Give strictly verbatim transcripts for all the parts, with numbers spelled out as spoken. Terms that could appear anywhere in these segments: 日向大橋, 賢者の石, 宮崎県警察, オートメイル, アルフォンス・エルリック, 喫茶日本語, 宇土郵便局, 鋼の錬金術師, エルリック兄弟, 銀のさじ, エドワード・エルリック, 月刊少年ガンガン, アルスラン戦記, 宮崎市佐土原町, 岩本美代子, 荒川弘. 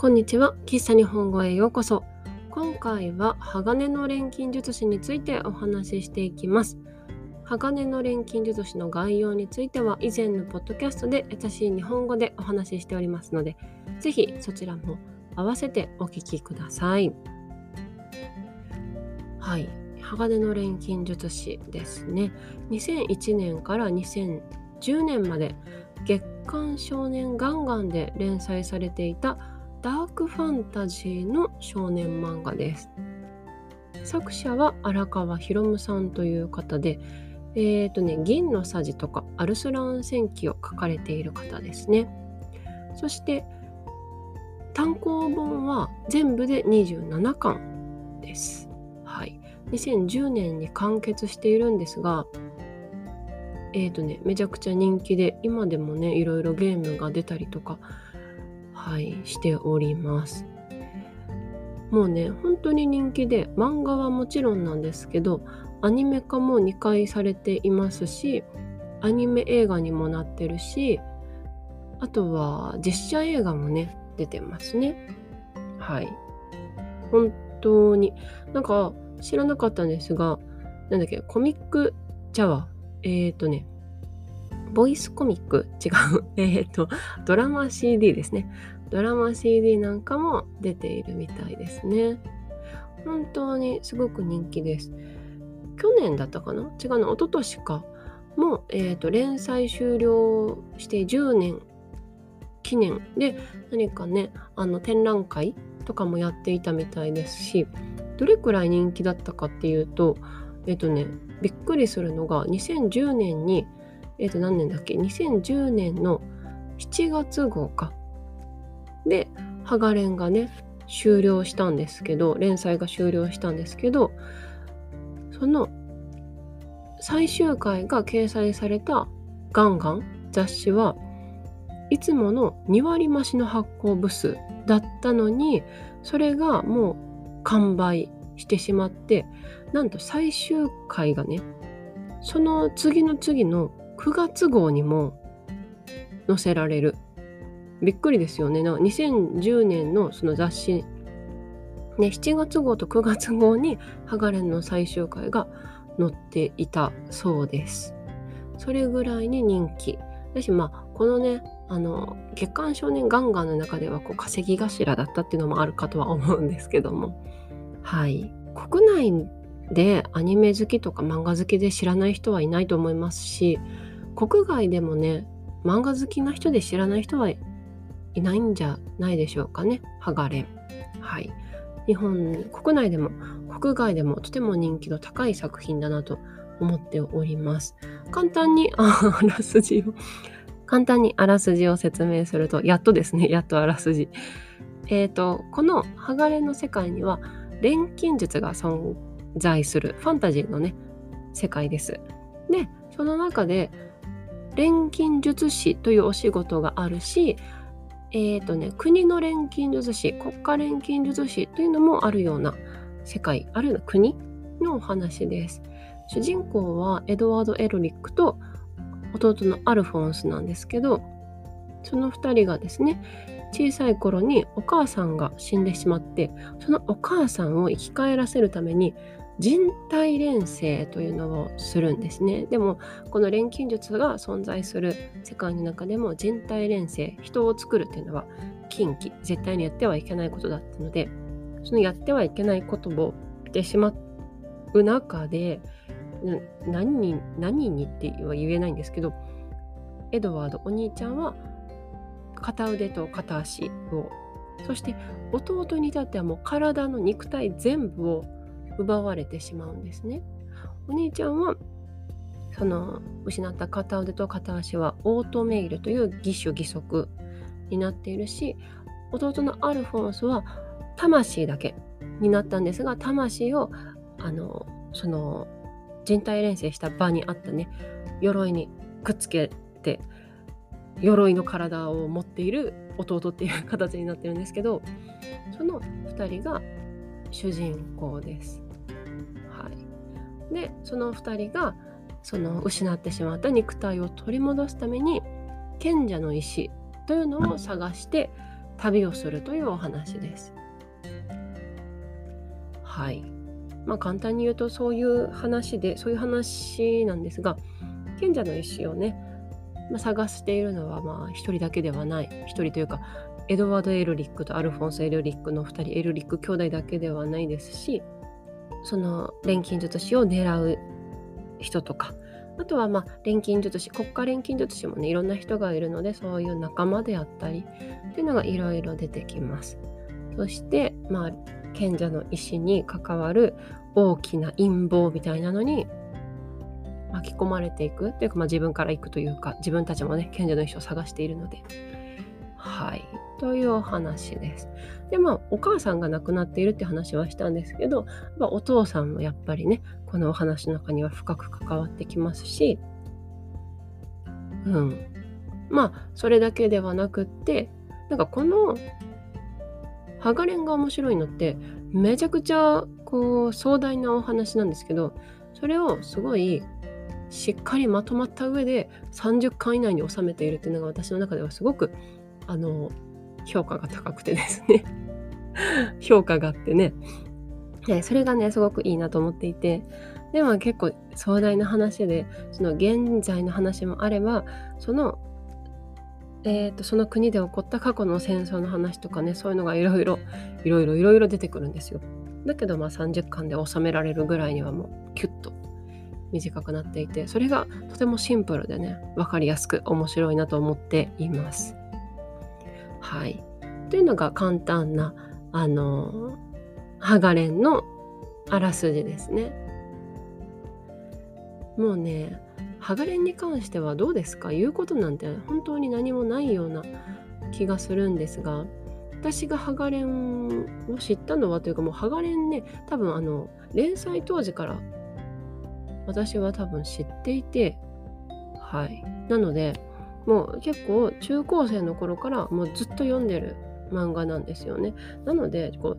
こんにちは。喫茶日本語へようこそ。今回は鋼の錬金術師についてお話ししていきます。鋼の錬金術師の概要については以前のポッドキャストで優しい日本語でお話ししておりますので、ぜひそちらも合わせてお聞きください。はい、鋼の錬金術師ですね。にせんいちねんからにせんじゅうねんまで月刊少年ガンガンで連載されていたダークファンタジーの少年漫画です。作者は荒川弘さんという方で、えーとね、銀のさじとかアルスラン戦記を書かれている方ですね。そして単行本は全部でにじゅうななかんです。はい、にせんじゅうねんに完結しているんですが、えーとね、めちゃくちゃ人気で今でもねいろいろゲームが出たりとかはい、しております。もうね本当に人気で、漫画はもちろんなんですけどアニメ化もにかいされていますし、アニメ映画にもなってるし、あとは実写映画もね出てますね。はい、本当になんか知らなかったんですが、なんだっけコミックチャワーえーとねボイスコミック違うえっとドラマ シーディー ですね。ドラマ シーディー なんかも出ているみたいですね。本当にすごく人気です。去年だったかな違うの一昨年かも、えー、と連載終了してじゅうねん記念で何かねあの展覧会とかもやっていたみたいですし、どれくらい人気だったかっていうとえっ、ー、とねびっくりするのがにせんじゅうねんにえーと何年だっけにせんじゅうねんのしちがつ号かでハガレンがね終了したんですけど、連載が終了したんですけど、その最終回が掲載されたガンガン雑誌はいつものにわり増しの発行部数だったのに、それがもう完売してしまって、なんと最終回がねその次の次のくがつ号にも載せられる。びっくりですよね。にせんじゅうねんのその雑誌、ね、しちがつ号とくがつ号にハガレンの最終回が載っていたそうです。それぐらいに人気。私、まあ、このね、あの月刊少年ガンガンの中ではこう稼ぎ頭だったっていうのもあるかとは思うんですけども。はい。国内でアニメ好きとか漫画好きで知らない人はいないと思いますし、国外でもね漫画好きな人で知らない人はいないんじゃないでしょうかね。ハガレン、はい、日本国内でも国外でもとても人気の高い作品だなと思っております。簡単にあらすじを簡単にあらすじを説明すると、やっとですねやっとあらすじえーとこのハガレンの世界には錬金術が存在在するファンタジーのね世界です。で、その中で錬金術師というお仕事があるし、えっとね国の錬金術師、国家錬金術師というのもあるような世界、あるいは国のお話です。主人公はエドワード・エルリックと弟のアルフォンスなんですけど、そのふたりがですね小さい頃にお母さんが死んでしまって、そのお母さんを生き返らせるために人体錬成というのをするんですね。でもこの錬金術が存在する世界の中でも人体錬成、人を作るというのは禁忌、絶対にやってはいけないことだったので、そのやってはいけないことをしてしまう中で何に何にっては言えないんですけど、エドワードお兄ちゃんは片腕と片足を、そして弟に至ってはもう体の肉体全部を奪われてしまうんですね。お兄ちゃんはその失った片腕と片足はオートメイルという義手義足になっているし、弟のアルフォンスは魂だけになったんですが、魂をあのその人体錬成した場にあったね鎧にくっつけて、鎧の体を持っている弟っていう形になってるんですけど、そのふたりが主人公です。はい、でそのふたりがその失ってしまった肉体を取り戻すために賢者の石というのを探して旅をするというお話です。はい、まあ、簡単に言うとそういう話でそういう話なんですが、賢者の石をね、まあ、探しているのはまあ一人だけではない、一人というかエドワード・エルリックとアルフォンス・エルリックのふたり、エルリック兄弟だけではないですし、その錬金術師を狙う人とか、あとはまあ錬金術師、国家錬金術師もね、いろんな人がいるので、そういう仲間であったりっていうのがいろいろ出てきます。そしてまあ賢者の石に関わる大きな陰謀みたいなのに巻き込まれていくというか、まあ、自分から行くというか、自分たちもね賢者の石を探しているので、はいというお話です。で、まあお母さんが亡くなっているって話はしたんですけど、まあ、お父さんもやっぱりねこのお話の中には深く関わってきますし、うん、まあそれだけではなくって、なんかこのハガレンが面白いのって、めちゃくちゃこう壮大なお話なんですけど、それをすごいしっかりまとまった上でさんじゅっかん以内に収めているっていうのが私の中ではすごくあの評価が高くてですね評価があってね、それがねすごくいいなと思っていて、でも結構壮大な話で、その現在の話もあれば、その、えーと、その国で起こった過去の戦争の話とかね、そういうのがいろいろいろいろいろいろ出てくるんですよ。だけどまあさんじゅっかんで収められるぐらいにはもうキュッと短くなっていて、それがとてもシンプルでね分かりやすく面白いなと思っています。はい、というのが簡単なあのハガレンのあらすじですね。もうねハガレンに関してはどうですか、言うことなんて本当に何もないような気がするんですが、私がハガレンを知ったのはというか、もうハガレンね多分あの連載当時から私は多分知っていて、はい、なのでもう結構中高生の頃からもうずっと読んでる漫画なんですよね。なのでこう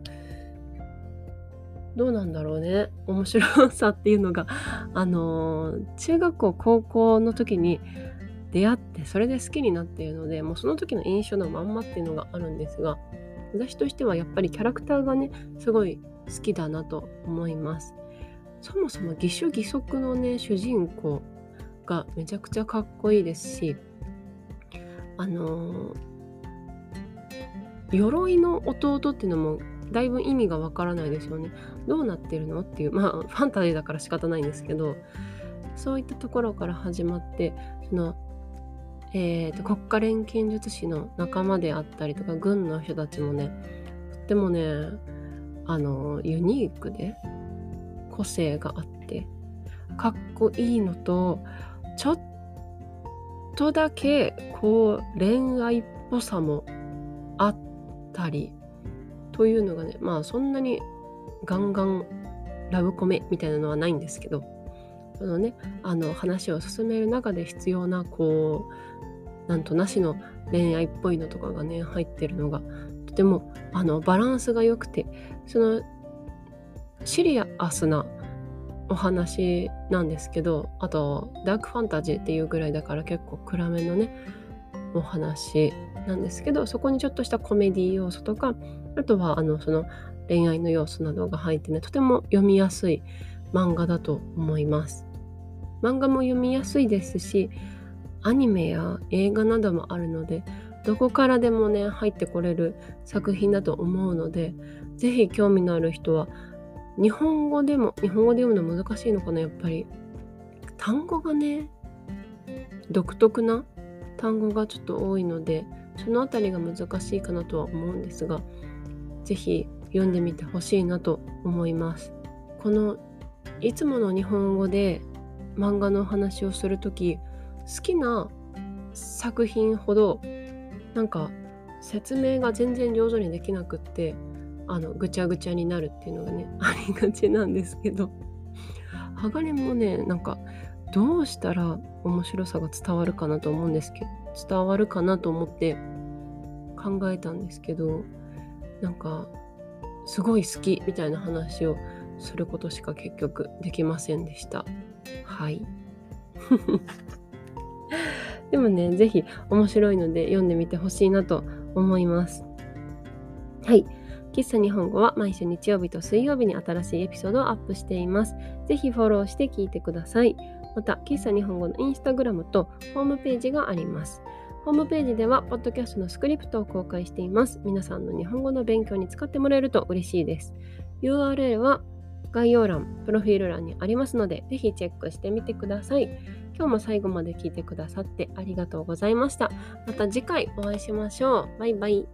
どうなんだろうね、面白さっていうのがあのー、中学校高校の時に出会って、それで好きになっているので、もうその時の印象のまんまっていうのがあるんですが、私としてはやっぱりキャラクターがねすごい好きだなと思います。そもそも義手義足のね主人公がめちゃくちゃかっこいいですし、あのー、鎧の弟っていうのもだいぶ意味がわからないですよね。どうなってるのっていう、まあファンタジーだから仕方ないんですけど、そういったところから始まって、その、えー、と国家錬金術師の仲間であったりとか、軍の人たちもねとってもねあのー、ユニークで個性があってかっこいいのと、ちょっとちょっとだけこう恋愛っぽさもあったりというのがね、まあそんなにガンガンラブコメみたいなのはないんですけど、そのねあの話を進める中で必要なこうなんとなしの恋愛っぽいのとかがね入ってるのがとてもあのバランスが良くて、そのシリアスなお話なんですけど、あとダークファンタジーっていうぐらいだから結構暗めのねお話なんですけど、そこにちょっとしたコメディ要素とか、あとはあのその恋愛の要素などが入ってね、とても読みやすい漫画だと思います。漫画も読みやすいですし、アニメや映画などもあるので、どこからでもね入ってこれる作品だと思うので、ぜひ興味のある人は日本語でも、日本語で読むの難しいのかな、やっぱり単語がね独特な単語がちょっと多いので、そのあたりが難しいかなとは思うんですが、ぜひ読んでみてほしいなと思います。このいつもの日本語で漫画の話をするとき、好きな作品ほどなんか説明が全然上手にできなくって、あのぐちゃぐちゃになるっていうのがねありがちなんですけど、ハガレンもねなんかどうしたら面白さが伝わるかなと思うんですけど、伝わるかなと思って考えたんですけど、なんかすごい好きみたいな話をすることしか結局できませんでした。はいでもねぜひ面白いので読んでみてほしいなと思います。はい。喫茶日本語は毎週日曜日と水曜日に新しいエピソードをアップしています。ぜひフォローして聞いてください。また、喫茶日本語のインスタグラムとホームページがあります。ホームページではポッドキャストのスクリプトを公開しています。皆さんの日本語の勉強に使ってもらえると嬉しいです。ユーアールエル は概要欄、プロフィール欄にありますので、ぜひチェックしてみてください。今日も最後まで聞いてくださってありがとうございました。また次回お会いしましょう。バイバイ。